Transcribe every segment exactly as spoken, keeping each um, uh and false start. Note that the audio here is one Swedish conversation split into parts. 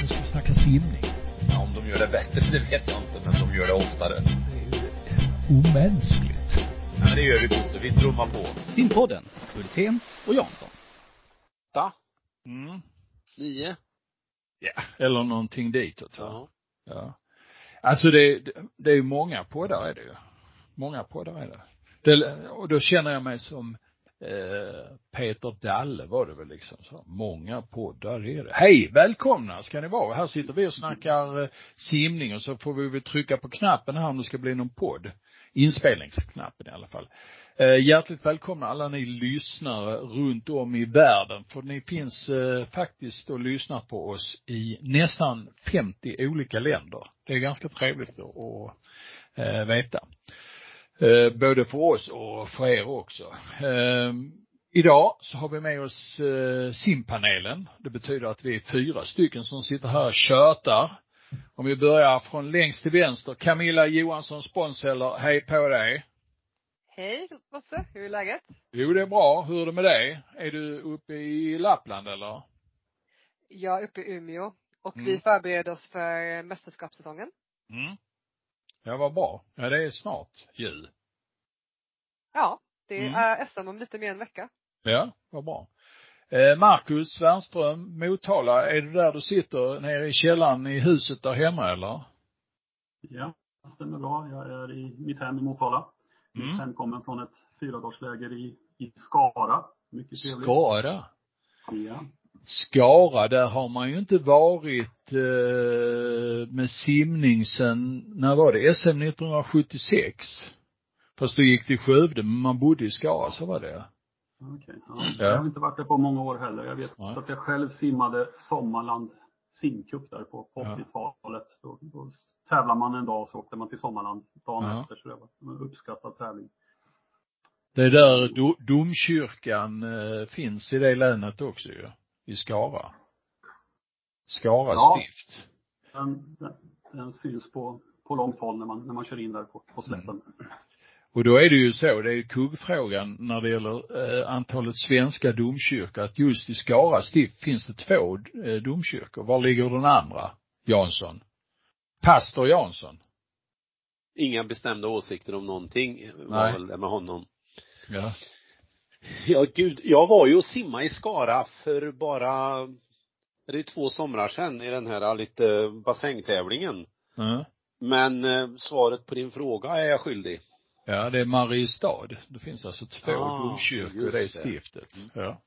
Nu ska vi snacka simning. Ja, om de gör det bättre, det vet jag inte, men de gör det oftare. Det är omänskligt. Ja, men det gör vi också. Vi trummar på. Simpodden, Hultén och Jansson. Ta. Mm. Nio. Ja, eller någonting ditåt. Uh-huh. Ja. Alltså det, det, det är ju många poddar är det ju. Många poddar är det. det. Och då känner jag mig som eh, Peter Dalle var det väl liksom. Så. Många poddar är det. Hej, välkomna ska ni vara. Här sitter vi och snackar eh, simning och så får vi väl trycka på knappen här om det ska bli någon podd. Inspelningsknappen i alla fall. Eh, hjärtligt välkomna alla ni lyssnare runt om i världen. För ni finns eh, faktiskt och lyssnar på oss i nästan femtio olika länder. Det är ganska trevligt att eh, veta. Eh, både för oss och för er också. Eh, idag så har vi med oss eh, simpanelen. Det betyder att vi är fyra stycken som sitter här och tjötar. Om vi börjar från längst till vänster. Camilla Johansson, sponsor. Hej på dig. Hej, Bosse. Hur är läget? Jo, det är bra. Hur är det med dig? Är du uppe i Lappland eller? Jag är uppe i Umeå. Och mm. vi förbereder oss för mästerskapssäsongen. Mm. Ja, vad bra. Ja, det är snart jul. Ja, det mm. är S M om lite mer än en vecka. Ja, vad bra. Markus Svernström, Motala, är det där du sitter nere i källaren i huset där hemma eller? Ja, det stämmer bra. Jag är i mitt hem i Motala. Mm. Mitt hem kommer från ett fyradagarsläger i, i Skara. Mycket trevligt. Skara? Ja. Skara, där har man ju inte varit eh, med simning sedan, när var det? S M nittonhundrasjuttiosex. Fast då gick det i Skövde, men man bodde i Skara, så var det. Okay, ja. Jag har inte varit där på många år heller. Jag vet ja. att jag själv simmade Sommarland simcup där på åttiotalet. Då, då tävlar man en dag och så åkte man till Sommarland dagen ja. efter. Så det var en uppskattad tävling. Det är där do, domkyrkan eh, finns i det länet också ju. I Skara. Skara ja. stift. Den, den, den syns på, på långt håll när man, när man kör in där på, på slätten. Mm. Och då är det ju så, det är ju kuggfrågan när det gäller eh, antalet svenska domkyrkor. Att just i Skara stift finns det två eh, domkyrkor. Var ligger den andra, Jansson? Pastor Jansson? Inga bestämda åsikter om någonting var väl det med honom. Ja. Ja, gud. Jag var ju och simma i Skara för bara det är två somrar sedan i den här lite bassängtävlingen. Mm. Men eh, svaret på din fråga är jag skyldig. Ja, det är Mariestad. Det finns alltså två ah, domkyrkor i det stiftet. Mm. Ja.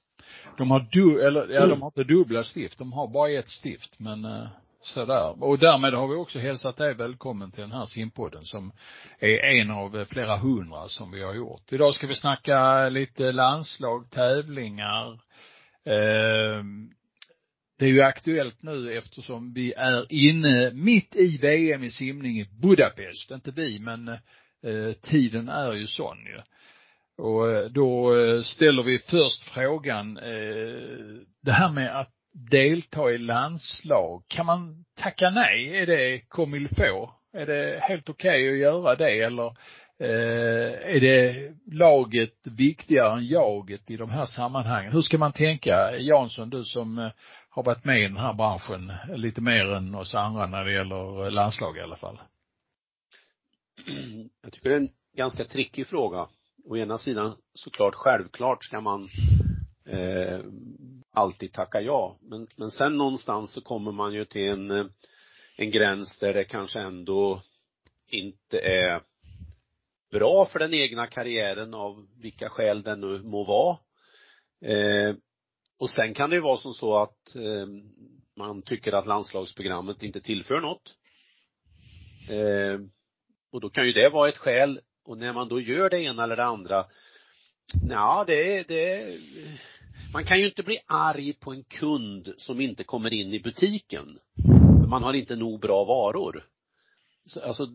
De har du eller ja, de har inte dubbla stift. De har bara ett stift, men sådär. Och därmed har vi också hälsat dig välkommen till den här simpodden som är en av flera hundra som vi har gjort. Idag ska vi snacka lite landslag, tävlingar. Eh, det är ju aktuellt nu eftersom vi är inne mitt i V M i simning i Budapest. Inte vi, men Eh, tiden är ju sån ju. Och då eh, ställer vi först frågan eh, det här med att delta i landslag, kan man tacka nej? Är det comme il faut? Är det helt okej okay att göra det eller eh, är det laget viktigare än jaget i de här sammanhangen? Hur ska man tänka? Jansson, du som eh, har varit med i den här branschen lite mer än oss andra när det gäller landslag i alla fall. Jag tycker det är en ganska trickig fråga. Å ena sidan såklart självklart ska man eh, alltid tacka ja. Men, men sen någonstans så kommer man ju till en, en gräns där det kanske ändå inte är bra för den egna karriären av vilka skäl den nu må vara. Eh, och sen kan det ju vara som så att eh, man tycker att landslagsprogrammet inte tillför något. Eh, Och då kan ju det vara ett skäl. Och när man då gör det ena eller det andra. Ja, det det. Man kan ju inte bli arg på en kund som inte kommer in i butiken. Man har inte nog bra varor. Så, alltså,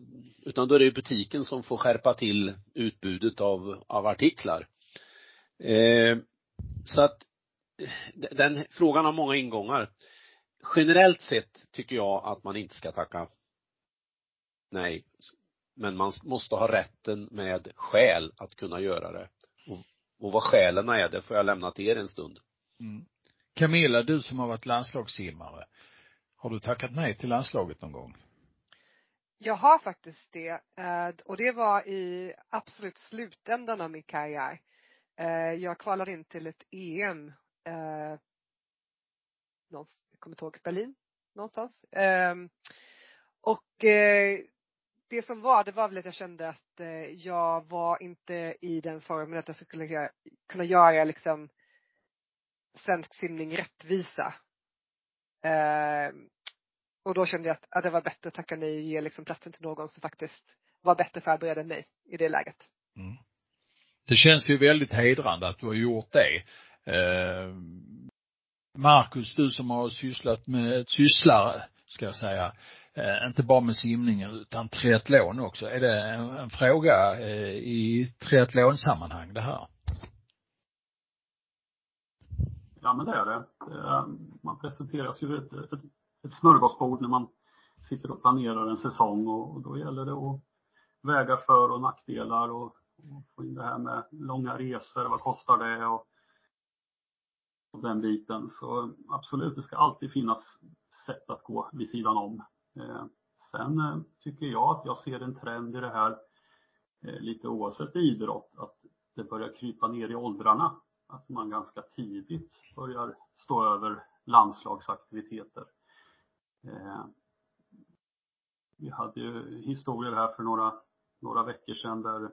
utan då är det ju butiken som får skärpa till utbudet av, av artiklar. Eh, så att den frågan har många ingångar. Generellt sett tycker jag att man inte ska tacka nej. Men man måste ha rätten med skäl att kunna göra det. Och, och vad skälen är det får jag lämna till er en stund. Mm. Camilla, du som har varit landslagssimmare. Har du tackat nej till landslaget någon gång? Jag har faktiskt det. Och det var i absolut slutändan av min karriär. Jag kvalade in till ett E M. Jag kommer inte ihåg, Berlin någonstans. Och det som var, det var väl att jag kände att jag var inte i den formen att jag skulle kunna göra liksom svensk simning rättvisa. Eh, och då kände jag att, att det var bättre att tacka nej och ge liksom platsen till någon som faktiskt var bättre förberedd än mig i det läget. Mm. Det känns ju väldigt hedrande att du har gjort det. Eh, Markus, du som har sysslat med sysslare, ska jag säga, eh, inte bara med simningen utan triathlon också. Är det en, en fråga eh, i triathlonsammanhang det här? Ja, men det är det. Man presenteras ju ett, ett, ett smörgåsbord när man sitter och planerar en säsong, och, och då gäller det att väga för- och nackdelar och, och få in det här med långa resor, vad kostar det och, och den biten. Så absolut, det ska alltid finnas sätt att gå vid sidan om. Eh, sen eh, tycker jag att jag ser en trend i det här, eh, lite oavsett idrott, att det börjar krypa ner i åldrarna. Att man ganska tidigt börjar stå över landslagsaktiviteter. Eh, vi hade ju historier här för några, några veckor sedan där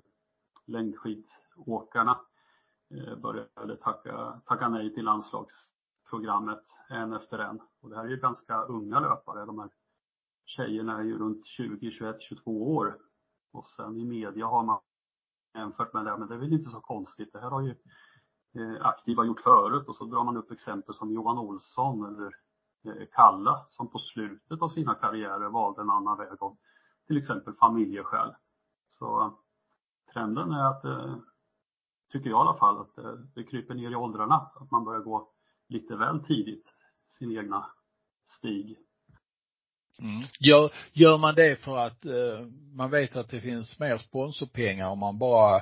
längdskidåkarna eh, började tacka, tacka nej till landslagsprogrammet en efter en. Och det här är ju ganska unga löpare. De här tjejerna är ju runt tjugo, tjugoett, tjugotvå år. Och sen i media har man jämfört med det. Men det är väl inte så konstigt. Det här har ju aktiva gjort förut, och så drar man upp exempel som Johan Olsson eller Kalla som på slutet av sina karriärer valde en annan väg av till exempel familjeskäl. Så trenden är att, tycker jag i alla fall, att det kryper ner i åldrarna, att man börjar gå lite väl tidigt sin egna stig. Mm. Gör, gör man det för att man vet att det finns mer sponsorpengar om man bara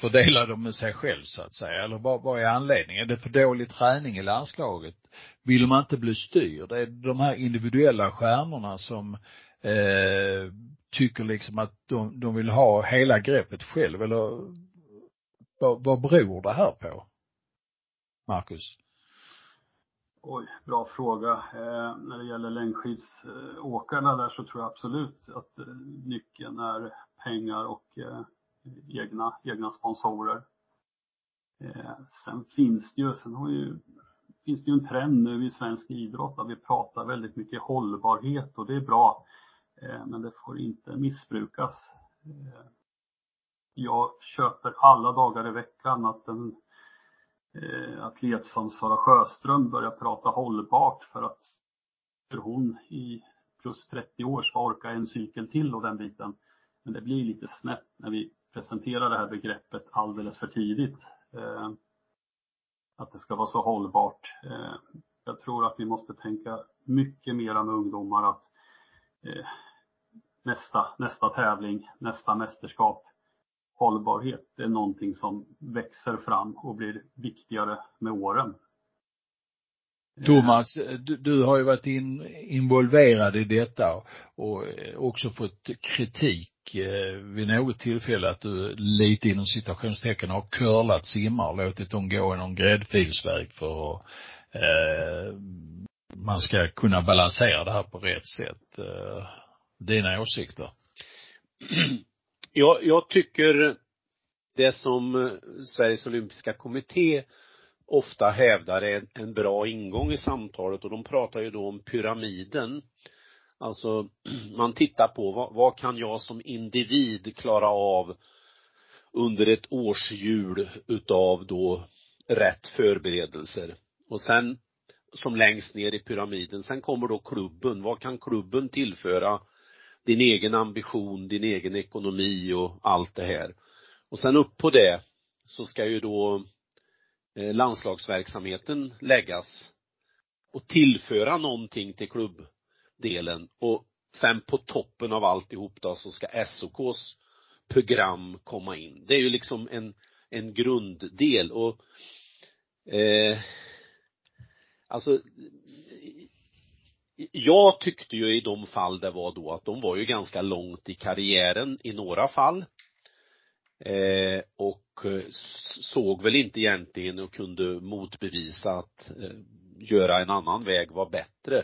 fördelar dem med sig själv, så att säga? Eller vad, vad är anledningen? Är det för dålig träning i landslaget? Vill man inte bli styrd? Det är de här individuella stjärnorna som eh, tycker liksom att de, de vill ha hela greppet själv. Eller vad, vad beror det här på, Markus? Oj, bra fråga. Eh, när det gäller längdskidsåkarna där, så tror jag absolut att eh, nyckeln är pengar och eh, egna, egna sponsorer. Eh, sen finns det ju, sen har ju, finns det ju en trend nu i svensk idrott där vi pratar väldigt mycket hållbarhet, och det är bra. Eh, men det får inte missbrukas. Eh, jag köper alla dagar i veckan att en eh, atlet som Sara Sjöström börjar prata hållbart för att för hon i plus trettio år ska orka en cykel till och den biten. Men det blir lite snett när vi presentera det här begreppet alldeles för tidigt. Eh, att det ska vara så hållbart. Eh, jag tror att vi måste tänka mycket mer med ungdomar att eh, nästa, nästa tävling, nästa mästerskap, hållbarhet är någonting som växer fram och blir viktigare med åren. Thomas, du, du har ju varit in, involverad i detta och, och också fått kritik vid något tillfälle att du lite inom situationstecken har curlat simmar och låtit dem gå i någon gräddfilsväg för att eh, man ska kunna balansera det här på rätt sätt. Eh, dina åsikter? Jag, jag tycker det som Sveriges olympiska kommitté ofta hävdar är en bra ingång i samtalet, och de pratar ju då om pyramiden. Alltså man tittar på vad, vad kan jag som individ klara av under ett årshjul utav då rätt förberedelser. Och sen som längst ner i pyramiden, sen kommer då klubben. Vad kan klubben tillföra din egen ambition, din egen ekonomi och allt det här. Och sen upp på det så ska ju då eh, landslagsverksamheten läggas och tillföra någonting till klubb. Delen. Och sen på toppen av alltihop då så ska S O K:s program komma in. Det är ju liksom en, en grunddel. Och eh, alltså jag tyckte ju i de fall det var då att de var ju ganska långt i karriären i några fall. Eh, och såg väl inte egentligen och kunde motbevisa att eh, göra en annan väg var bättre.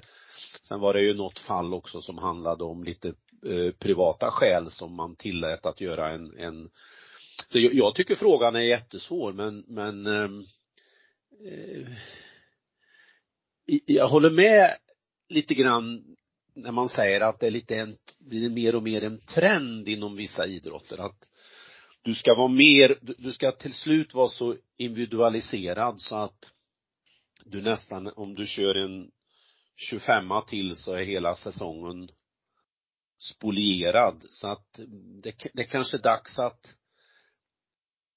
Sen var det ju något fall också som handlade om lite eh, privata skäl som man tillät att göra en... en... Så jag, jag tycker frågan är jättesvår, men... men eh, eh, jag håller med lite grann när man säger att det är lite en, blir mer och mer en trend inom vissa idrotter att du ska vara mer, du ska till slut vara så individualiserad så att du nästan, om du kör en tjugofemma till så är hela säsongen spolierad. Så att det, det kanske är dags att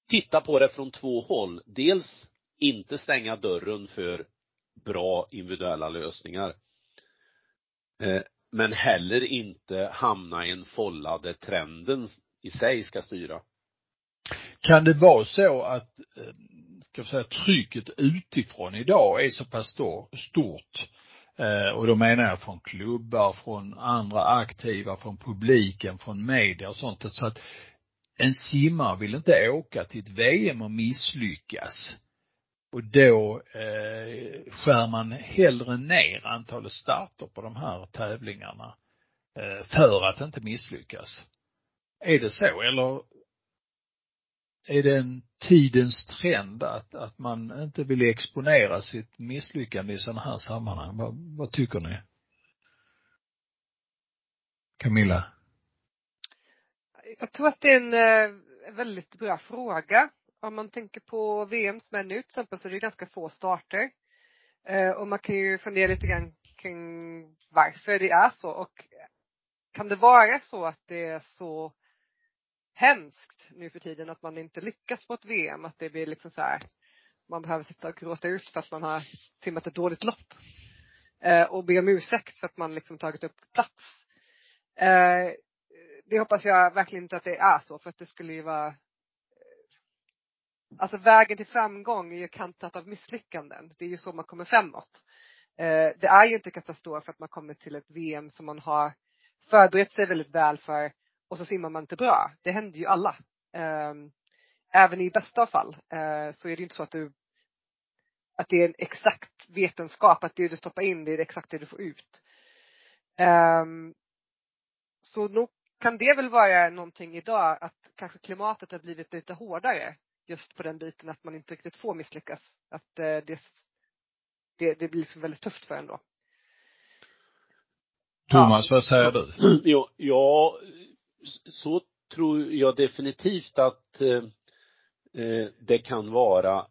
titta på det från två håll. Dels inte stänga dörren för bra individuella lösningar. Men heller inte hamna i en folla där trenden i sig ska styra. Kan det vara så att ska jag säga, trycket utifrån idag är så pass stort? Och då menar jag från klubbar, från andra aktiva, från publiken, från media och sånt. Så att en simmare vill inte åka till ett V M och misslyckas. Och då eh, skär man hellre ner antalet starter på de här tävlingarna eh, för att inte misslyckas. Är det så? Eller är det en tidens trend att, att man inte vill exponera sitt misslyckande i sådana här sammanhang? Vad, vad tycker ni? Camilla? Jag tror att det är en eh, väldigt bra fråga. Om man tänker på V M som är nu till exempel så är det ganska få starter. Eh, och man kan ju fundera lite grann kring varför det är så. Och kan det vara så att det är så hemskt nu för tiden att man inte lyckas på ett V M? Att det blir liksom så här, man behöver sitta och gråta ut för att man har simmat ett dåligt lopp. Eh, och be om ursäkt för att man liksom tagit upp plats. Eh, det hoppas jag verkligen inte att det är så, för att det skulle ju vara... Alltså vägen till framgång är ju kantat av misslyckanden. Det är ju så man kommer framåt. Eh, det är ju inte katastrof för att man kommer till ett V M som man har förberett sig väldigt väl för. Och så simmar man inte bra. Det händer ju alla. Eh, även i bästa fall eh, så är det ju inte så att du att det är en exakt vetenskap. Att det du stoppar in det är exakt det du får ut. Eh, så nog kan det väl vara någonting idag att kanske klimatet har blivit lite hårdare. Just på den biten att man inte riktigt får misslyckas. Att det, det, det blir liksom väldigt tufft för en då. Thomas, vad säger du? Ja, ja, så tror jag definitivt att eh, det kan vara.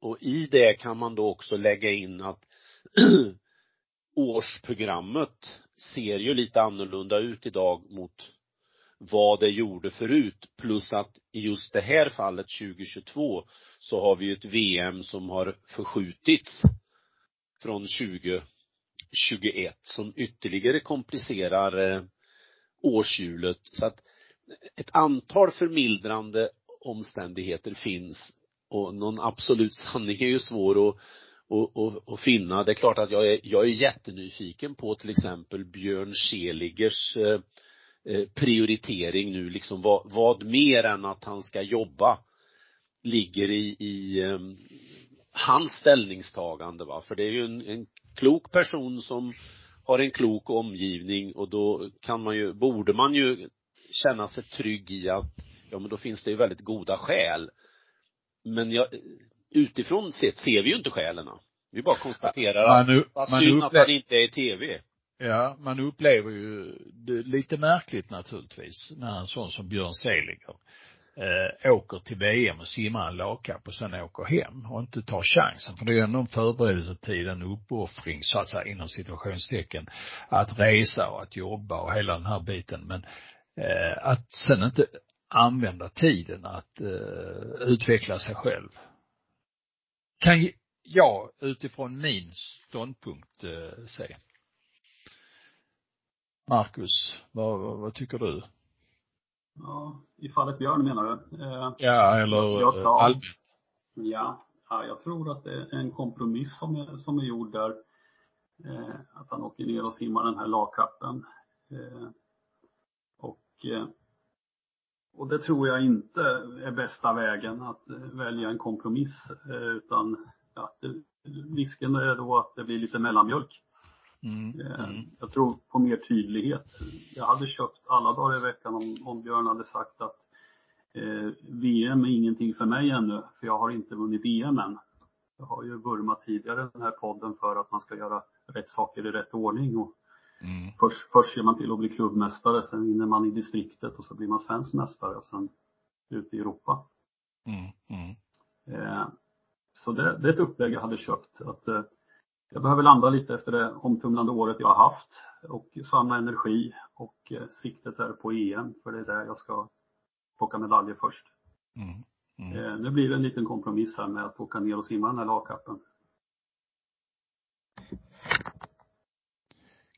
Och i det kan man då också lägga in att årsprogrammet ser ju lite annorlunda ut idag mot vad det gjorde förut, plus att i just det här fallet tjugohundratjugotvå så har vi ju ett V M som har förskjutits från tjugohundratjugoett som ytterligare komplicerar eh, årshjulet. Så att ett antal förmildrande omständigheter finns, och någon absolut sanning är ju svår att, att, att, att finna. Det är klart att jag är, jag är jättenyfiken på till exempel Björn Seligers eh, prioritering nu, liksom vad, vad mer än att han ska jobba ligger i, i um, hans ställningstagande, va? För det är ju en, en klok person som har en klok omgivning, och då kan man ju, borde man ju känna sig trygg i att ja, men då finns det ju väldigt goda skäl. Men jag, utifrån sett ser vi ju inte skälen. Vi bara konstaterar att man, man, man, att han inte är i T V. Ja, man upplever ju det lite märkligt naturligtvis när en sån som Björn Seliger eh, åker till V M och simmar en lagkapp och sen åker hem och inte tar chansen. För det är ju ändå en förberedelsetid, en uppoffring så att säga inom situationstecken, att resa och att jobba och hela den här biten. Men eh, att sen inte använda tiden att eh, utveckla sig själv. Kan jag utifrån min ståndpunkt eh, säga. Markus, vad, vad, vad tycker du? Ja, i fallet Björn menar du? Eh, ja, eller jag tar, allmänt. Ja, ja, jag tror att det är en kompromiss som är, som är gjord där. eh, att han åker ner och simmar den här lagkappen. Eh, och, eh, och det tror jag inte är bästa vägen, att välja en kompromiss, eh, utan ja, det, risken är då att det blir lite mellanmjölk. Mm. Mm. Jag tror på mer tydlighet. Jag hade köpt alla dagar i veckan om, om Björn hade sagt att eh, V M är ingenting för mig ännu, för jag har inte vunnit V M än. Jag har ju vurmat tidigare den här podden för att man ska göra rätt saker i rätt ordning, och mm. först, först ger man till att bli klubbmästare, sen vinner man i distriktet och så blir man svensk mästare och sen ut i Europa. mm. Mm. Eh, Så det, det är ett upplägg jag hade köpt, att eh, jag behöver landa lite efter det omtumlande året jag har haft och samla energi, och eh, siktet är på E M, för det är där jag ska plocka medaljer först. Mm, mm. Eh, nu blir det en liten kompromiss här med att åka ner och simma den här lagkappen.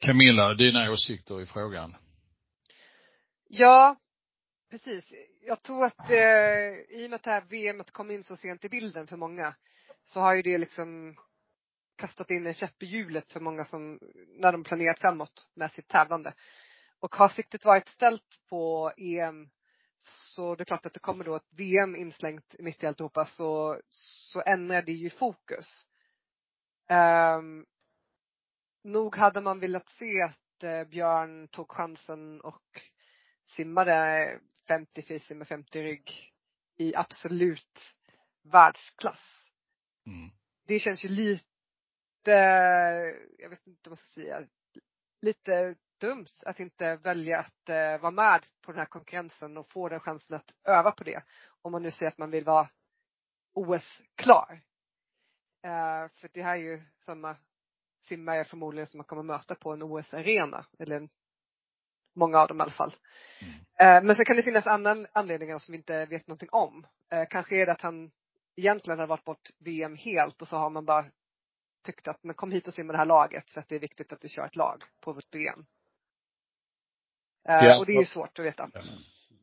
Camilla, dina åsikter i frågan? Ja, precis. Jag tror att eh, i och med att det här V M kom in så sent i bilden för många, så har ju det liksom kastat in en käpp i hjulet för många som, när de planerat framåt med sitt tävlande. Och har siktet varit ställt på E M, så det är klart att det kommer då ett V M inslängt mitt i alltihopa, så, så ändrar det ju fokus. Um, nog hade man velat se att eh, Björn tog chansen och simmade femtio fisim med femtio rygg i absolut världsklass. Mm. Det känns ju lite, jag vet inte vad jag ska säga, lite dumt att inte välja att uh, vara med på den här konkurrensen och få den chansen att öva på det, om man nu säger att man vill vara O S-klar. Uh, för det här är ju samma simmare förmodligen som man kommer möta på en O S-arena, eller en, många av dem i alla fall. Mm. Uh, men så kan det finnas andra anledningar som vi inte vet någonting om. Uh, kanske är det att han egentligen har varit bort V M helt, och så har man bara tyckt att man kom hit och simma det här laget, för att det är viktigt att vi kör ett lag på vårt B M. Ja, uh, och det är ju svårt att veta.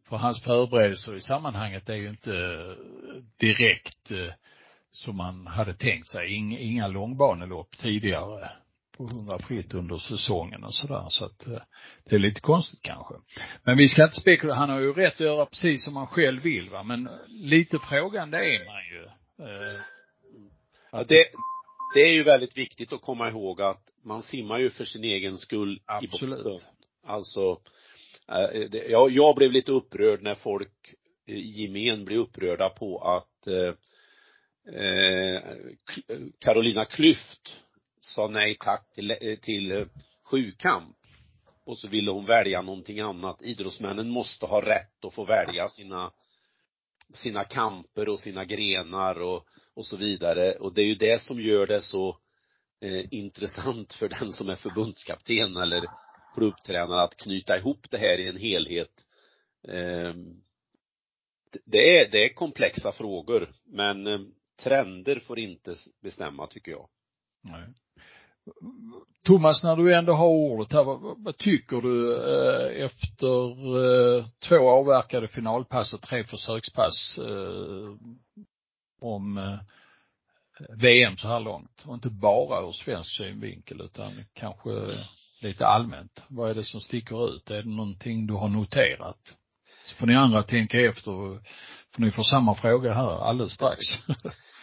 För hans förberedelser i sammanhanget är ju inte direkt uh, som man hade tänkt sig. Inga, inga långbanelopp tidigare på hundra fritt under säsongen och sådär. Så att uh, det är lite konstigt kanske. Men vi ska inte spekulera. Han har ju rätt att göra precis som han själv vill, va? Men lite frågan det är man ju. Uh, ja, det... Det är ju väldigt viktigt att komma ihåg att man simmar ju för sin egen skull. Absolut. Alltså, jag, jag blev lite upprörd när folk i gemen blev upprörda på att eh, Carolina Klyft sa nej tack till, till sjukamp. Och så ville hon välja någonting annat. Idrottsmännen måste ha rätt att få välja sina, sina kamper och sina grenar och och så vidare. Och det är ju det som gör det så eh, intressant för den som är förbundskapten eller klubbtränare att knyta ihop det här i en helhet. Eh, det, är, det är komplexa frågor, men eh, trender får inte bestämma, tycker jag. Nej. Thomas, när du ändå har ordet här, vad, vad tycker du eh, efter eh, två avverkade finalpass och tre försökspass eh, om V M så här långt, och inte bara ur svensk synvinkel utan kanske lite allmänt? Vad är det som sticker ut? Är det någonting du har noterat? Så får ni andra tänka efter, för ni får samma fråga här alldeles strax.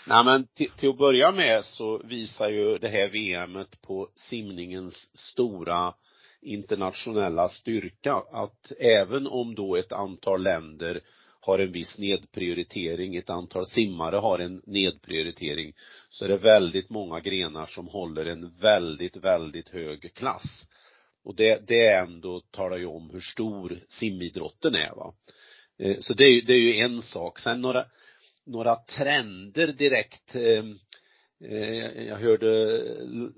Nej, men till, till att börja med så visar ju det här V M:et på simningens stora internationella styrka, att även om då ett antal länder har en viss nedprioritering, ett antal simmare har en nedprioritering, så är det väldigt många grenar som håller en väldigt, väldigt hög klass. Och det, det ändå talar ju om hur stor simidrotten är, va. Så det är, det är ju en sak. Sen några, några trender direkt. Jag hörde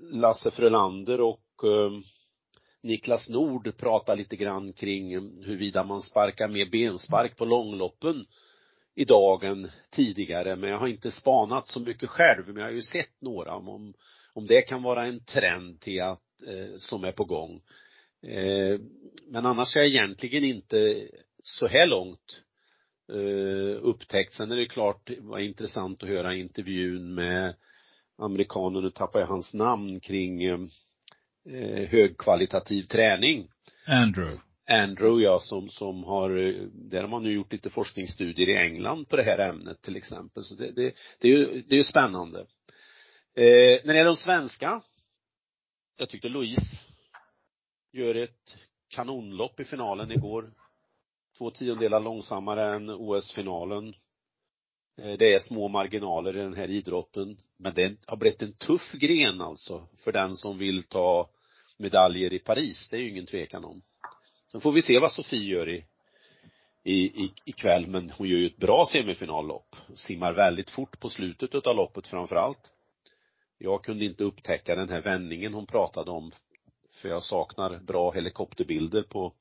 Lasse Frölander och Niklas Nord pratar lite grann kring huruvida man sparkar med benspark på långloppen idag än tidigare. Men jag har inte spanat så mycket själv, men jag har ju sett några om, om det kan vara en trend till att, eh, som är på gång. Eh, men annars är jag egentligen inte så här långt eh, upptäckt. Sen är det klart, det var intressant att höra intervjun med amerikanen, nu tappar jag hans namn, kring eh, eh, högkvalitativ träning. Andrew. Andrew, ja, som, som har, där har man nu gjort lite forskningsstudier i England på det här ämnet till exempel. Så det, det, det är ju det är ju spännande. Eh, när det är de svenska, jag tyckte Louise gör ett kanonlopp i finalen igår. Två tiondelar långsammare än O S-finalen. Det är små marginaler i den här idrotten. Men det har blivit en tuff gren alltså. För den som vill ta medaljer i Paris. Det är ju ingen tvekan om. Sen får vi se vad Sofie gör i, i, i, i kväll. Men hon gör ju ett bra semifinallopp. Simmar väldigt fort på slutet av loppet framförallt. Jag kunde inte upptäcka den här vändningen hon pratade om. För jag saknar bra helikopterbilder på...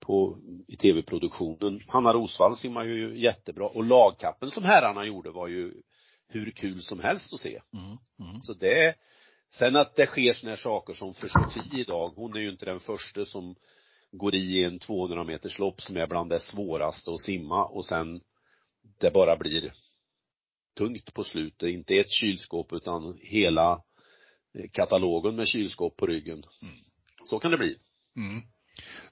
På, i tv-produktionen. Hanna Rosvall simmar ju jättebra. Och lagkappen som herrarna gjorde var ju hur kul som helst att se. Mm, mm. Så det, sen att det sker såna här saker som för Sofie idag. Hon är ju inte den första som går i en tvåhundra meters lopp som är bland det svåraste att simma. Och sen det bara blir tungt på slutet. Inte ett kylskåp utan hela katalogen med kylskåp på ryggen. Mm. Så kan det bli. Mm.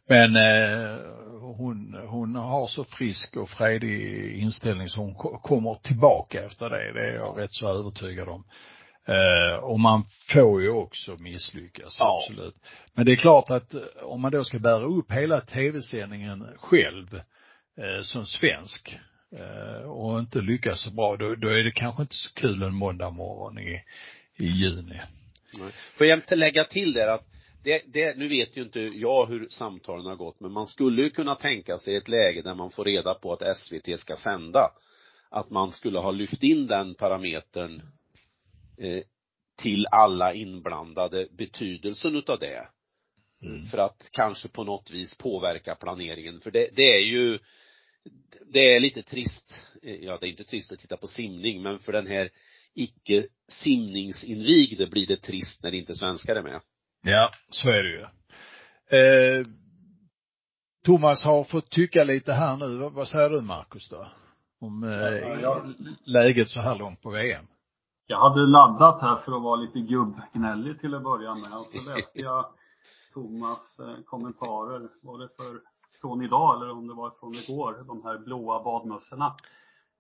Men eh, hon, hon har så frisk och fredig inställning så hon k- kommer tillbaka efter det. Det är jag rätt så övertygad om. Eh, och man får ju också misslyckas, ja. Absolut. Men det är klart att om man då ska bära upp hela tv-sändningen själv eh, som svensk eh, och inte lyckas så bra, då, då är det kanske inte så kul en måndag morgon i, i juni. Nej. Får jag inte lägga till där att Det, det, nu vet ju inte jag hur samtalen har gått, men man skulle ju kunna tänka sig ett läge där man får reda på att S V T ska sända. Att man skulle ha lyft in den parametern eh, till alla inblandade, betydelsen utav det. Mm. För att kanske på något vis påverka planeringen. För det, det är ju, det är lite trist, ja det är inte trist att titta på simning, men för den här icke simningsinvigde blir det trist när det inte svenskar är med. Ja, så är det ju. Eh, Thomas har fått tycka lite här nu. Vad, vad säger du, Markus, då? Om eh, ja, jag, läget så här långt på V M. Jag hade laddat här för att vara lite gubbgnällig till att börja med. Och så läste jag Thomas eh, kommentarer. Var det för, från idag eller om det var från igår? De här blåa badmössorna.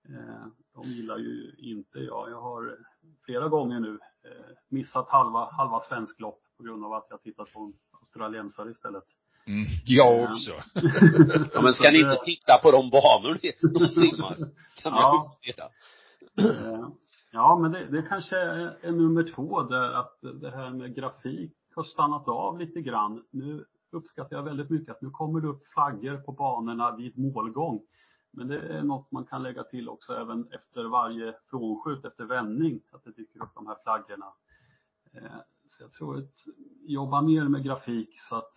Eh, de gillar ju inte jag. Jag har flera gånger nu eh, missat halva, halva svensk lopp. På grund av att jag tittat på australiensare istället. Mm, jag också. Ja, men ska ni inte titta på de banor de simmar? Kan man ja. ja, men det, det kanske är nummer två där att det här med grafik har stannat av lite grann. Nu uppskattar jag väldigt mycket att nu kommer det upp flaggor på banorna vid målgång. Men det är något man kan lägga till också även efter varje frånskjut, efter vändning. Att det dyker upp de här flaggorna. Jag tror att jobba mer med grafik så att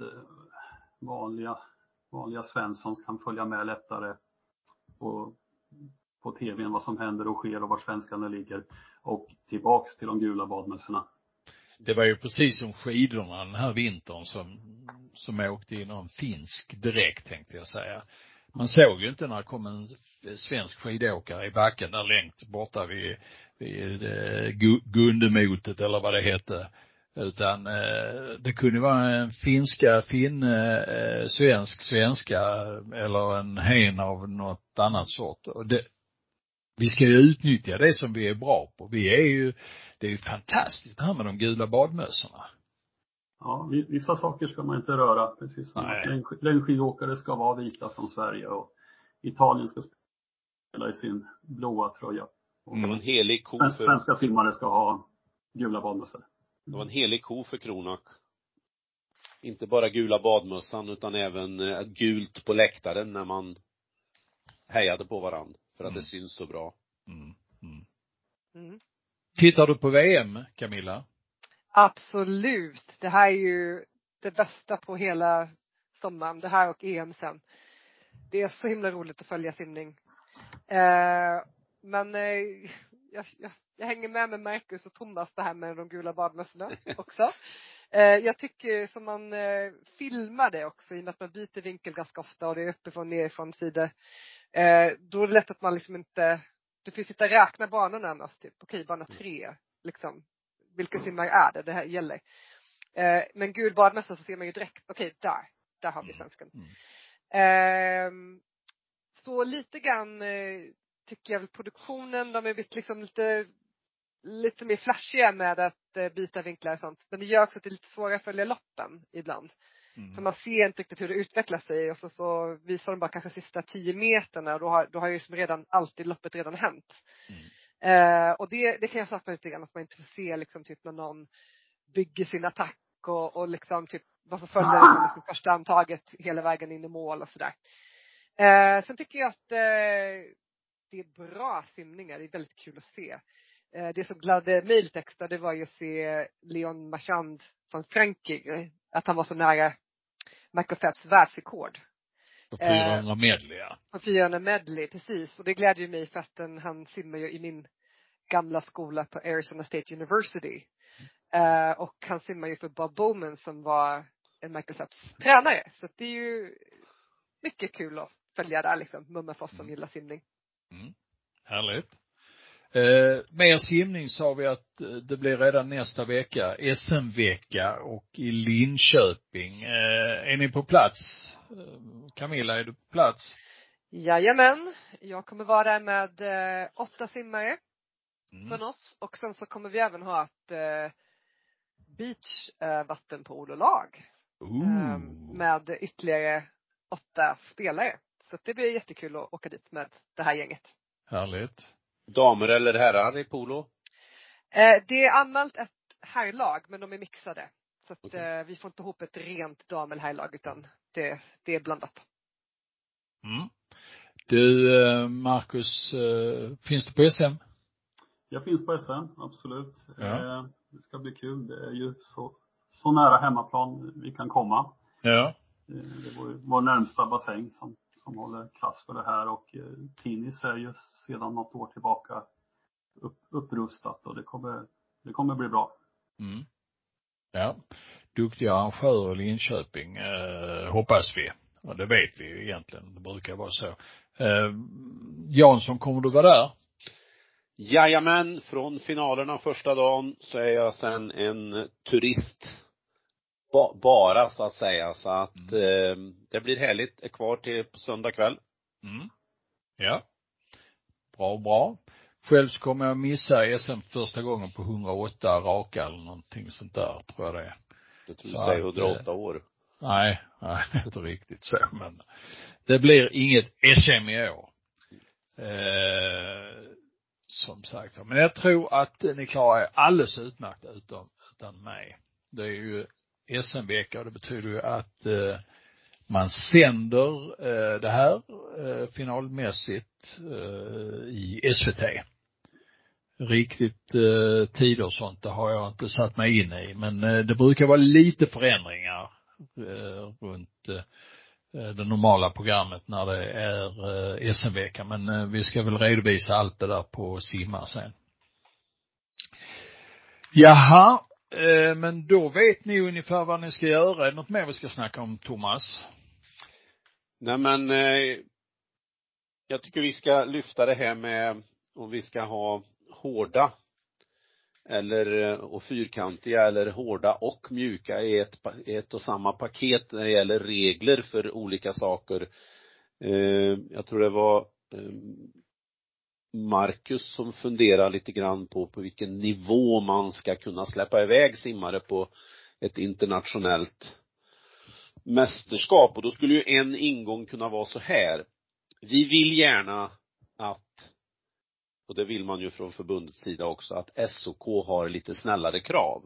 vanliga, vanliga svensson kan följa med lättare på, på tvn vad som händer och sker och var svenskarna ligger. Och tillbaks till de gula badmössorna. Det var ju precis som skidorna den här vintern som, som åkte in en finsk direkt, tänkte jag säga. Man såg ju inte när det kom en svensk skidåkare i backen där längt borta vid, vid Gundemotet eller vad det hette. Utan eh, det kunde vara en finska, finn, eh, svensk, svenska eller en hen av något annat sort. Och det, vi ska ju utnyttja det som vi är bra på. Vi är ju, det är ju fantastiskt det här med de gula badmössorna. Ja, vissa saker ska man inte röra. Precis. Längdskidåkare ska vara vita från Sverige och Italien ska spela i sin blåa tröja. Och mm. Svenska simmare ska ha gula badmössor. Det var en helig ko för Kronak. Inte bara gula badmössan utan även gult på läktaren när man hejade på varandra. För att mm. det syns så bra. Mm. Mm. Mm. Tittar du på V M, Camilla? Absolut. Det här är ju det bästa på hela sommaren. Det här och E M sen. Det är så himla roligt att följa simning. Eh, men eh, jag... jag... Jag hänger med med Markus och Thomas det här med de gula badmössorna också. Eh, jag tycker som man eh, filmar det också i och med att man byter vinkel ganska ofta och det är uppifrån, nerifrån, sida. Eh, då är det lätt att man liksom inte, du får sitta och räkna banorna annars typ. Okej, bana tre liksom. Vilka simmar är det det här gäller? Eh, men gul badmössa så ser man ju direkt, okej, okay, där, där har vi svensken. Mm. Eh, så lite grann eh, tycker jag väl produktionen, de är liksom lite, lite mer flashiga med att eh, byta vinklar och sånt. Men det gör också att det är lite svårare att följa loppen ibland. Mm. För man ser inte riktigt hur det utvecklar sig. Och så, så visar de bara kanske sista tio meterna. Och då har, då har ju som redan, alltid loppet redan hänt. Mm. Eh, och det, det kan jag sakna lite grann. Att man inte får se liksom, typ, när någon bygger sin attack. Och, och liksom, typ, varför följer det liksom, första antaget hela vägen in i mål och sådär. Eh, sen tycker jag att eh, det är bra simningar. Det är väldigt kul att se. Eh, det som gladde mig lite extra, det var ju att se Leon Marchand från Frankrike. Att han var så nära Michael Phelps världsrekord. På fyrahundra medley, ja. På fyrahundra medley, precis. Och det glädjer mig för att den, han simmar ju i min gamla skola på Arizona State University. Mm. Uh, och han simmar ju för Bob Bowman som var en Michael Phelps tränare. Så det är ju mycket kul att följa där liksom. Mumma för oss som mm. gillar simning. Mm. Härligt. Eh, med simning sa vi att det blir redan nästa vecka, S M-vecka och i Linköping. Eh, är ni på plats? Eh, Camilla, är du på plats? Jajamän, jag kommer vara med eh, åtta simmare mm. från oss. Och sen så kommer vi även ha ett eh, beachvattenpololag eh, eh, med ytterligare åtta spelare. Så det blir jättekul att åka dit med det här gänget. Härligt. Damer eller herrar i polo? Eh, det är anmält ett herrlag, men de är mixade. Så att, okay. eh, vi får inte ihop ett rent dam- eller herrlag, utan det, det är blandat. Mm. Du, eh, Markus, eh, finns du på S M? Jag finns på S M, absolut. Ja. Eh, det ska bli kul. Det är ju så, så nära hemmaplan vi kan komma. Ja. Eh, det var ju vår närmsta bassäng som... som håller klass för det här och eh, Tinnis är ju sedan något år tillbaka upp, upprustat och det kommer, det kommer bli bra. Mm. Ja, duktiga arrangörer i Linköping eh, hoppas vi. Och det vet vi ju egentligen, det brukar vara så. Eh, Jansson, kommer du vara där? Jajamän, från finalerna första dagen så är jag sen en turist. Bara så att säga. Så att mm. eh, det blir härligt. Är kvar till söndag kväll. Mm. Ja. Bra, bra. Själv så kommer jag missa S M första gången på hundraåtta raka eller någonting sånt där, tror jag det är. Det tror så du säger hundraåtta år. Nej, nej, inte riktigt så. Men det blir inget S M i år. Eh, som sagt. Men jag tror att ni klarar er alldeles utmärkt utan, utan mig. Det är ju S M-vecka och det betyder ju att eh, man sänder eh, det här eh, finalmässigt eh, i S V T. Riktigt eh, tid och sånt, det har jag inte satt mig in i. Men eh, det brukar vara lite förändringar eh, runt eh, det normala programmet när det är eh, S M-vecka. Men eh, vi ska väl redovisa allt det där på Simma sen. Jaha. Men då vet ni ungefär vad ni ska göra. Är något mer vi ska snacka om, Thomas? Nej, men eh, jag tycker vi ska lyfta det här med om vi ska ha hårda eller, och fyrkantiga eller hårda och mjuka i ett, ett och samma paket när det gäller regler för olika saker. Eh, jag tror det var eh, Markus som funderar lite grann på på vilken nivå man ska kunna släppa iväg simmare på ett internationellt mästerskap. Och då skulle ju en ingång kunna vara så här. Vi vill gärna att, och det vill man ju från förbundets sida också, att S O K har lite snällare krav.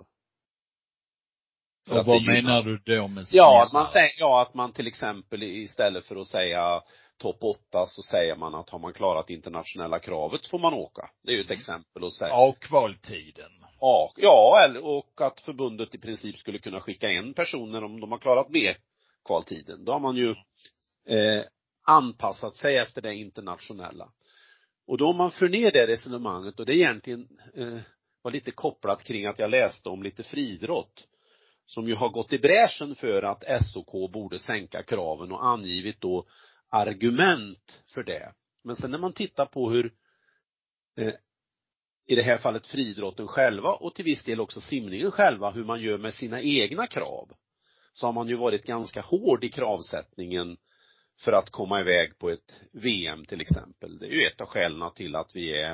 Och vad menar du då med snällare? Ja, att man säger, ja, att man till exempel istället för att säga topp åtta så säger man att har man klarat internationella kravet får man åka. Det är ju ett mm. exempel att säga. Ja, kvaltiden. Ja, ja, och att förbundet i princip skulle kunna skicka en person om de har klarat B-kvaltiden. Då har man ju eh, anpassat sig efter det internationella. Och då om man för ner det resonemanget, och det egentligen eh, var lite kopplat kring att jag läste om lite fridrott. Som ju har gått i bräschen för att S O K borde sänka kraven och angivit då argument för det. Men sen när man tittar på hur i det här fallet friidrotten själva och till viss del också simningen själva, hur man gör med sina egna krav, så har man ju varit ganska hård i kravsättningen för att komma iväg på ett V M till exempel. Det är ju ett av skälen till att vi är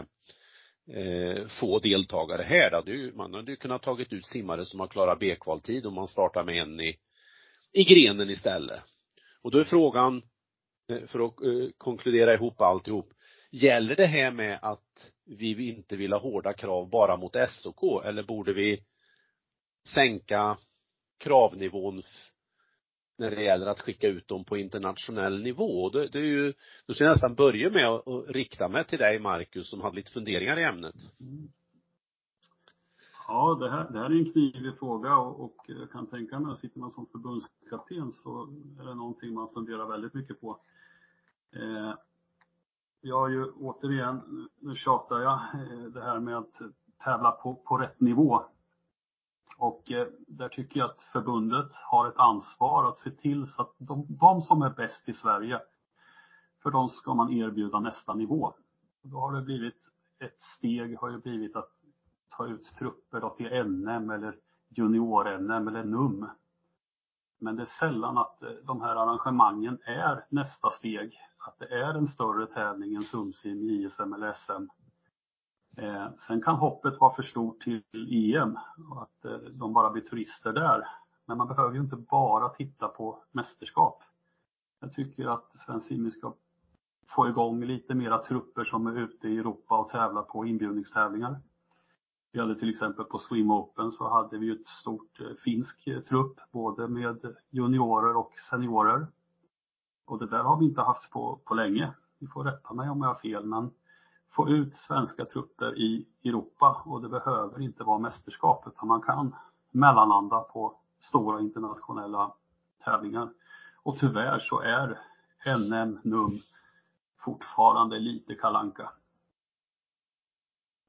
eh, få deltagare här. Då du, man hade ju kunnat tagit ut simmare som har klarat B-kvaltid om man startar med en i, i grenen istället. Och då är frågan, för att eh, konkludera ihop alltihop, gäller det här med att vi inte vill ha hårda krav bara mot S O K, eller borde vi sänka kravnivån f- när det gäller att skicka ut dem på internationell nivå? Det, det är ju, då ska jag nästan börja med att och rikta mig till dig, Markus, som hade lite funderingar i ämnet. Mm. Ja, det här, det här är en knivig fråga, och, och jag kan tänka mig att sitter man som förbundskapten så är det någonting man funderar väldigt mycket på. Eh, jag har ju återigen, nu tjatar jag, eh, det här med att tävla på, på rätt nivå. Och eh, där tycker jag att förbundet har ett ansvar att se till så att de, de som är bäst i Sverige, för de ska man erbjuda nästa nivå. Då har det blivit, ett steg har ju blivit att ta ut trupper då till N M eller junior-N M eller N U M. Men det är sällan att de här arrangemangen är nästa steg. Att det är en större tävling än sumsim, I S M eller S M. Eh, sen kan hoppet vara för stort till E M och att eh, de bara blir turister där. Men man behöver ju inte bara titta på mästerskap. Jag tycker att Svensk Simning ska få igång lite mera trupper som är ute i Europa och tävlar på inbjudningstävlingar. Vi hade till exempel på Swim Open så hade vi ett stort finsk trupp, både med juniorer och seniorer. Och det där har vi inte haft på, på länge. Ni får rätta mig om jag har fel, men få ut svenska trupper i Europa, och det behöver inte vara mästerskap utan man kan mellanlanda på stora internationella tävlingar. Och tyvärr så är N M N U M fortfarande lite kalanka.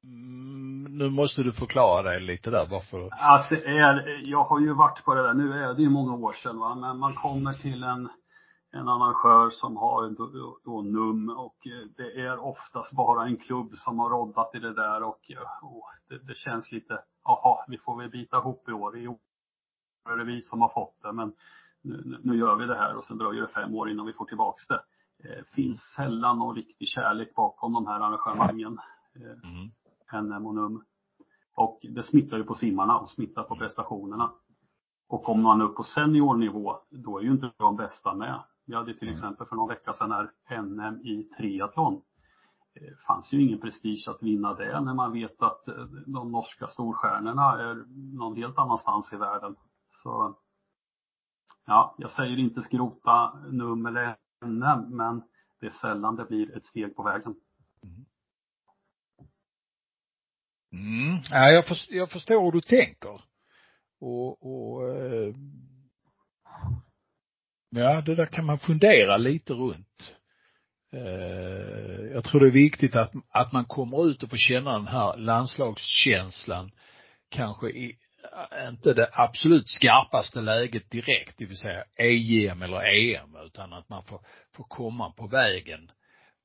Mm, nu måste du förklara lite där varför. Alltså, jag har ju varit på det där, nu är det ju många år sedan va? Men man kommer till en en arrangör som har en då N U M, och det är oftast bara en klubb som har roddat i det där, och, och det, det känns lite, aha, vi får väl bita ihop i år. I år är det vi som har fått det, men nu, nu gör vi det här, och sen dröjer det fem år innan vi får tillbaka det. Eh, finns sällan någon riktig kärlek bakom de här arrangemangen. Eh, mm. N M och N U M. Och det smittar ju på simmarna och smittar på prestationerna. Och om man är uppe på seniornivå, då är ju inte de bästa med. Vi hade till exempel för någon vecka sedan här N M i triathlon. Det fanns ju ingen prestige att vinna det när man vet att de norska storstjärnorna är någon helt annanstans i världen. Så ja, jag säger inte skrota N U M eller N M, men det är sällan det blir ett steg på vägen. Mm. Mm. Ja, jag, förstår, jag förstår hur du tänker. Och, och eh, ja, det där kan man fundera lite runt. Eh, jag tror det är viktigt att, att man kommer ut och får känna den här landslagskänslan. Kanske i, inte det absolut skarpaste läget direkt, det vill säga E M eller E M, utan att man får, får komma på vägen.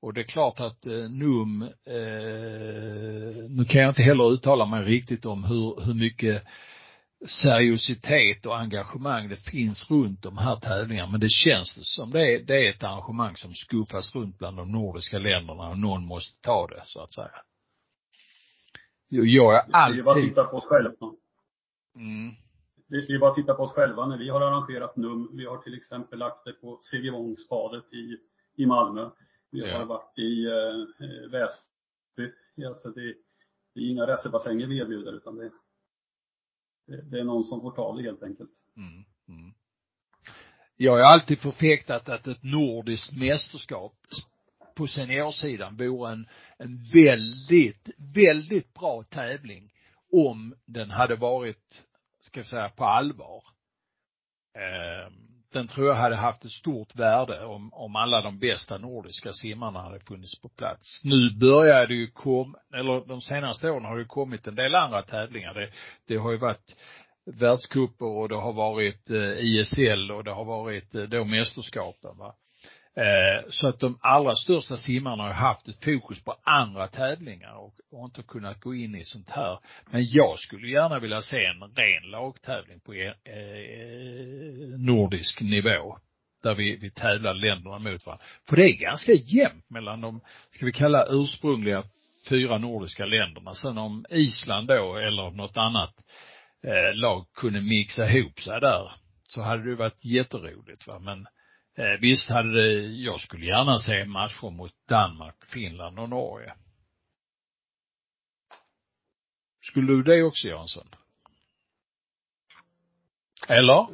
Och det är klart att eh, N U M, eh, nu kan jag inte heller uttala mig riktigt om hur, hur mycket seriositet och engagemang det finns runt de här tävlingarna, men det känns som det är, det är ett arrangemang som skuffas runt bland de nordiska länderna, och någon måste ta det, så att säga. Jag är alltid... Det är bara att titta på oss själva. Mm. Det är bara att titta på oss själva när vi har arrangerat N U M. Vi har till exempel lagt det på Sivjevångspadet i, i Malmö. Vi har ja. varit i eh, Västby. Alltså det, det är inga racerbassänger vi erbjuder, utan det är Det är någon som får ta det helt enkelt. Mm, mm. Jag har alltid förfäktat att ett nordiskt mästerskap på seniorsidan vore en, en väldigt, väldigt bra tävling om den hade varit, ska jag säga, på allvar. Den tror jag hade haft ett stort värde om, om alla de bästa nordiska simmarna hade funnits på plats. Nu börjar det ju komma, eller de senaste åren har det kommit en del andra tävlingar. Det, det har ju varit världscuper, och det har varit I S L, och det har varit då mästerskapen. Va? Eh, så att de allra största simmarna har haft ett fokus på andra tävlingar och, och inte kunnat gå in i sånt här. Men jag skulle gärna vilja se en ren lagtävling på eh, nordisk nivå, där vi, vi tävlar länderna mot varandra. För det är ganska jämnt mellan de, ska vi kalla, ursprungliga fyra nordiska länderna. Sen om Island då, eller om något annat eh, lag kunde mixa ihop sig där, så hade det varit jätteroligt, va? Men eh, visst hade jag skulle gärna se matcher mot Danmark, Finland och Norge. Skulle du det också, Jansson? Eller?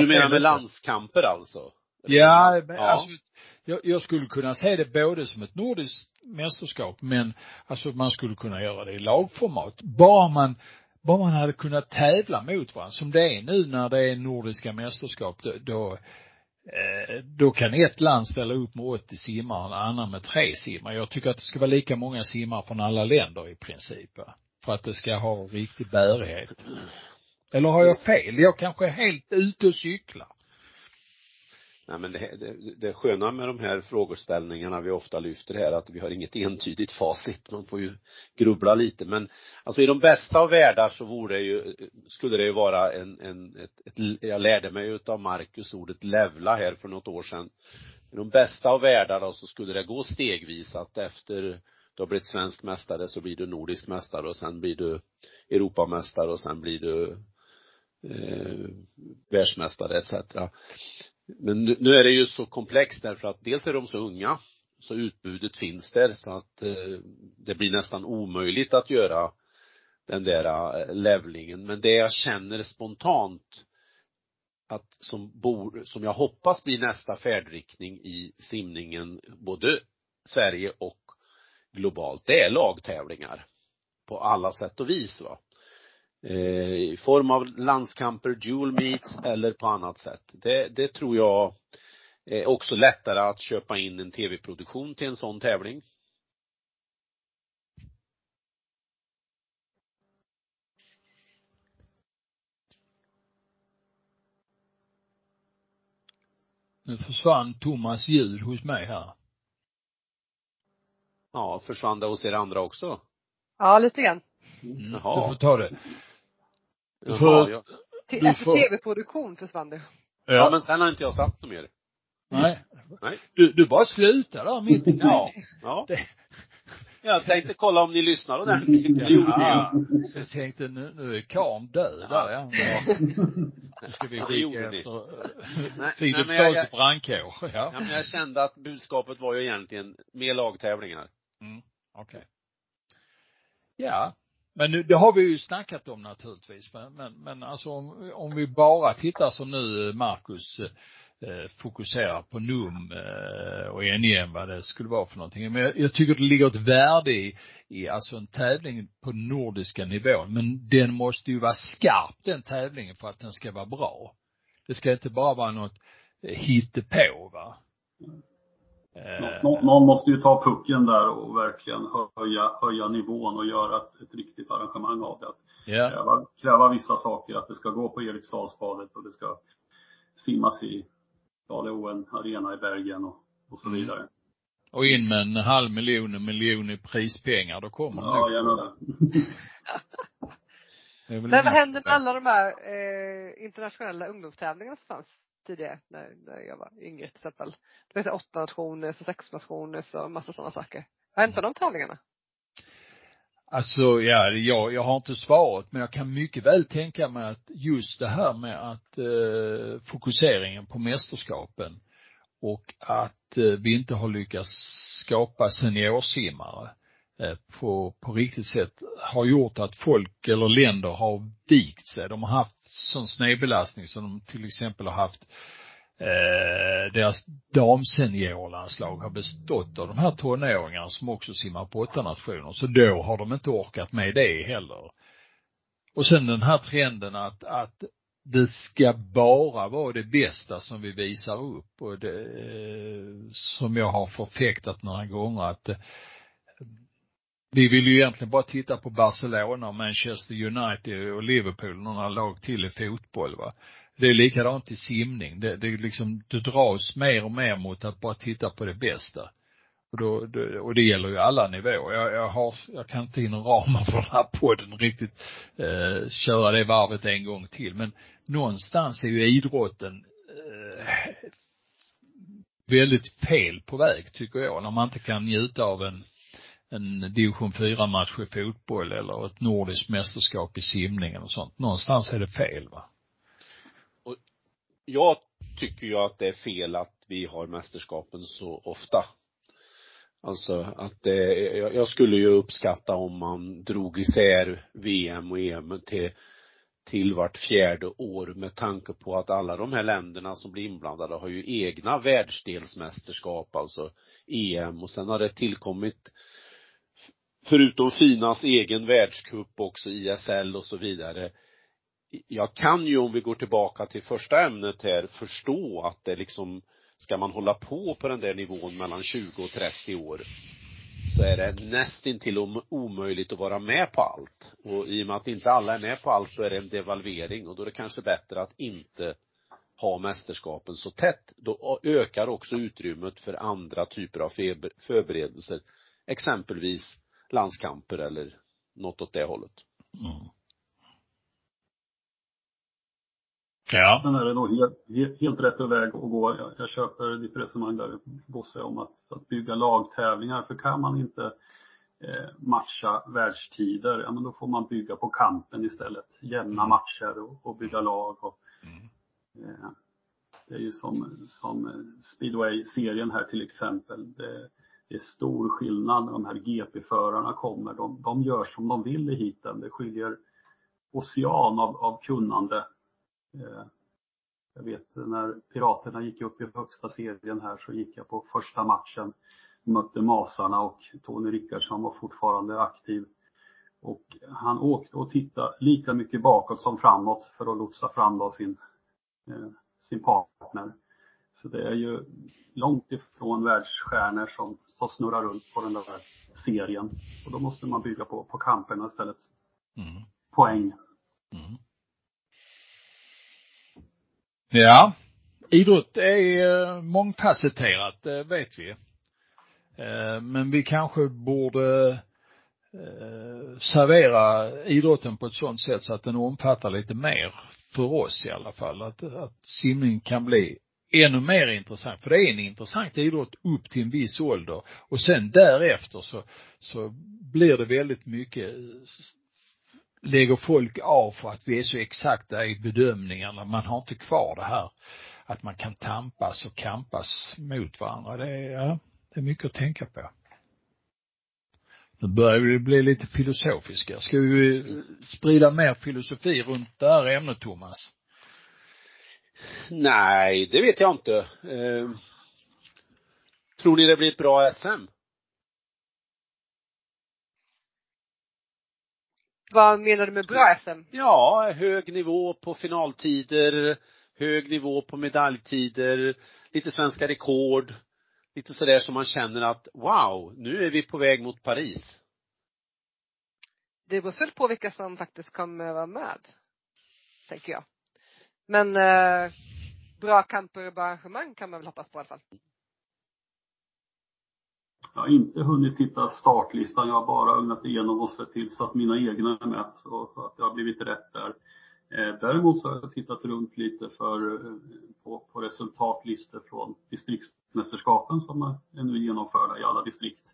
Du menar med landskamper alltså? Ja, men ja. Alltså, jag, jag skulle kunna se det både som ett nordiskt mästerskap, men alltså man skulle kunna göra det i lagformat. Bara man, bara man hade kunnat tävla mot varandra, som det är nu när det är nordiska mästerskap, då, då, eh, då kan ett land ställa upp med åttio simmar och en annan med tre simmar. Jag tycker att det ska vara lika många simmar från alla länder i princip, för att det ska ha riktig bärighet. Eller har jag fel? Jag kanske är helt ute och cyklar. Nej, men det, det, det sköna med de här frågeställningarna vi ofta lyfter här, att vi har inget entydigt facit. Man får ju grubbla lite. Men alltså, i de bästa av världar så vore det ju, skulle det ju vara en, en ett, ett, jag lärde mig utav Markus ordet levla här för något år sedan. I de bästa av världar då, så skulle det gå stegvis, att efter du har blivit svensk mästare så blir du nordisk mästare, och sen blir du Europamästare, och sen blir du eh, världsmästare et cetera. Men nu, nu är det ju så komplext, därför att dels är de så unga, så utbudet finns där, så att eh, det blir nästan omöjligt att göra den där eh, levlingen. Men det jag känner spontant att som, bor, som jag hoppas blir nästa färdriktning i simningen, både Sverige och globalt, det är lagtävlingar på alla sätt och vis, va? Eh, i form av landskamper, dual meets eller på annat sätt. Det, det tror jag är också lättare att köpa in en tv-produktion till en sån tävling. Nu försvann Thomas ljud hos mig här. Ja, försvann det hos er andra också? Ja, lite grann. Mm, du får ta det. Du får, ja, ja. Efter får... tv-produktion försvann det. Ja. Ja, men sen har inte jag satt dem mer. Nej. Nej. Du, du bara slutar då, mitt i. Ja. Ja. Det... Jag tänkte kolla om ni lyssnar och den tänkte jag. Ja. Jag tänkte nu, nu är Karm död. Ja. Ja. Nu ska vi skicka efter Philips Sals brandkår. Ja. Ja, men jag kände att budskapet var ju egentligen mer lagtävlingar. Mm. Okej. Okay. Ja, men nu, det har vi ju snackat om naturligtvis. Men, men, men alltså om, om vi bara tittar som nu Markus eh, fokuserar på N U M eh, och N I M, vad det skulle vara för någonting. Men jag, jag tycker det ligger ett värde i, i alltså en tävling på nordiska nivån. Men den måste ju vara skarp, den tävlingen, för att den ska vara bra. Det ska inte bara vara något hittepå, va? Någon, någon måste ju ta pucken där och verkligen höja, höja nivån och göra ett, ett riktigt arrangemang av det. Att yeah. kräva, kräva vissa saker, att det ska gå på Eriksdalsbadet och det ska simmas i Dale Oen Arena i Bergen och, och så vidare. Mm. Och in med en halv miljon och miljon i prispengar, då kommer ja, det. Ja, gärna det. det Men vad hände med alla de här eh, internationella ungdomstävlingarna som fanns tidigare när, när jag var yngre till exempel? Det var så åtta nationer, så sex nationer, så massa sådana saker. Vad händer på de tävlingarna? Alltså ja, jag, jag har inte svaret, men jag kan mycket väl tänka mig att just det här med att eh, fokuseringen på mästerskapen och att eh, vi inte har lyckats skapa seniorsimmare eh, på, på riktigt sätt har gjort att folk eller länder har vikt sig. De har haft sån snedbelastning som de till exempel har haft. Eh, deras damseniorlandslag har bestått av de här tonåringarna som också simmar på åtta nationer, så då har de inte orkat med det heller. Och sen den här trenden att, att det ska bara vara det bästa som vi visar upp, och det, eh, som jag har förfäktat några gånger, att eh, vi vill ju egentligen bara titta på Barcelona, Manchester United och Liverpool, några lag till i fotboll, va? det är likadant i simning. Det, det är liksom, du dras mer och mer mot att bara titta på det bästa. Och, då, då, och det gäller ju alla nivåer. Jag, jag, har, jag kan inte inom ramen för den här podden riktigt eh, köra det varvet en gång till. Men någonstans är ju idrotten eh, väldigt fel på väg, tycker jag. När man inte kan njuta av en, en division fyra-match i fotboll eller ett nordiskt mästerskap i simningen och sånt. Någonstans är det fel, va? Och jag tycker ju att det är fel att vi har mästerskapen så ofta. Alltså att eh, jag skulle ju uppskatta om man drog isär V M och E M till, till vart fjärde år, med tanke på att alla de här länderna som blir inblandade har ju egna världsdelsmästerskap, alltså E M. Och sen har det tillkommit, förutom Finas egen världscup, också I S L och så vidare. Jag kan ju, om vi går tillbaka till första ämnet här, förstå att det liksom, ska man hålla på på den där nivån mellan tjugo och trettio år, så är det nästintill omöjligt att vara med på allt. Och i och med att inte alla är med på allt, så är det en devalvering. Och då är det kanske bättre att inte ha mästerskapen så tätt. Då ökar också utrymmet för andra typer av förberedelser. Exempelvis landskamper eller något åt det hållet. Mm. Ja. Sen är det nog helt, helt rätt väg att gå. Jag, jag köper ditt resonemang där, Bosse, om att, att bygga lagtävlingar. För kan man inte eh, matcha världstider, ja, men då får man bygga på kampen istället. Jämna matcher och, och bygga lag. Och, eh, det är ju som, som speedway-serien här till exempel. Det, det är stor skillnad när de här G P-förarna kommer. De, de gör som de vill i hiten. Det skiljer ocean av, av kunnande. Jag vet när Piraterna gick upp i högsta serien här, så gick jag på första matchen, mötte Masarna, och Tony Rickardsson var fortfarande aktiv. Och han åkte och tittade lika mycket bakåt som framåt för att lotsa fram då sin, eh, sin partner. Så det är ju långt ifrån världsstjärnor som, som snurrar runt på den där serien. Och då måste man bygga på, på kamperna istället. Mm. Poäng. Mm. Ja, idrott är mångfacetterat, det vet vi. Men vi kanske borde servera idrotten på ett sådant sätt så att den omfattar lite mer för oss i alla fall. Att, att simning kan bli ännu mer intressant. För det är en intressant idrott upp till en viss ålder. Och sen därefter så, så blir det väldigt mycket... lägger folk av för att vi är så exakta i bedömningarna. Man har inte kvar det här att man kan tampas och kampas mot varandra. Det är, ja, det är mycket att tänka på. Nu börjar det bli lite filosofiska. Ska vi sprida mer filosofi runt det här ämnet, Thomas? Nej, det vet jag inte. Eh, tror ni det blir ett bra S M? Vad menar du med bra S M? Ja, hög nivå på finaltider, hög nivå på medaljtider, lite svenska rekord, lite sådär som man känner att wow, nu är vi på väg mot Paris. Det beror väl på vilka som faktiskt kommer vara med, tänker jag. Men eh, bra kamper och bra arrangemang kan man väl hoppas på i alla fall. Jag har inte hunnit titta startlistan. Jag har bara ögnat igenom och sett till så att mina egna är med, och att jag har blivit rätt där. Däremot så har jag tittat runt lite för, på, på resultatlistor från distriktsmästerskapen som är nu genomförda i alla distrikt.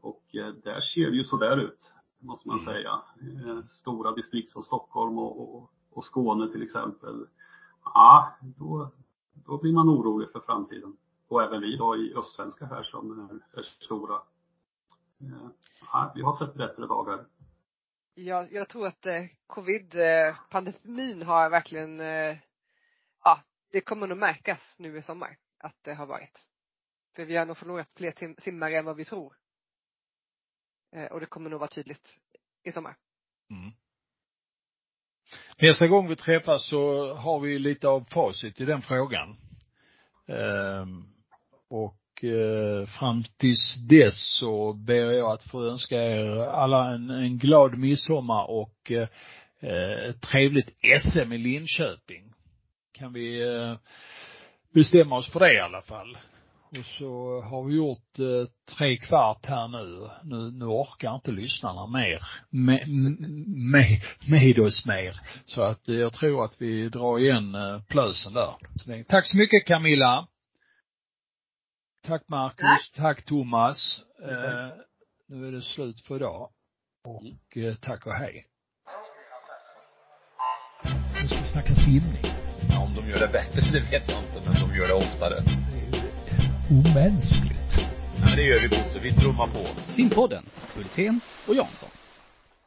Och där ser det ju så där ut, måste man säga. Stora distrikt som Stockholm och, och, och Skåne till exempel. Ja, då, då blir man orolig för framtiden. Och även vi då i östsvenska här som är stora. Ja, vi har sett bättre dagar. Ja, jag tror att eh, covid-pandemin har verkligen... Eh, ja, det kommer nog märkas nu i sommar att det har varit. För vi har nog förlorat fler tim- simmare än vad vi tror. Eh, och det kommer nog vara tydligt i sommar. Mm. Nästa gång vi träffas så har vi lite av facit i den frågan. Um, och uh, fram tills dess så ber jag att få önska er alla en, en glad midsommar och uh, ett trevligt S M i Linköping. kan vi bestämma oss för det i alla fall. Och så har vi gjort eh, tre kvart här nu. nu. Nu orkar inte lyssnarna mer. Med, med, med oss mer. Så att eh, jag tror att vi drar igen eh, plösen där. Så, tack så mycket Camilla. Tack Markus. Tack, tack Thomas. Eh, nu är det slut för idag. Och eh, tack och hej. Nu ska vi snacka simning. Ja, om de gör det bättre det vet jag inte. Men de gör det oftare. Omänskligt. Ja, men det gör vi, Bosse. Vi trummar på. Simpodden, Hultén och Jansson.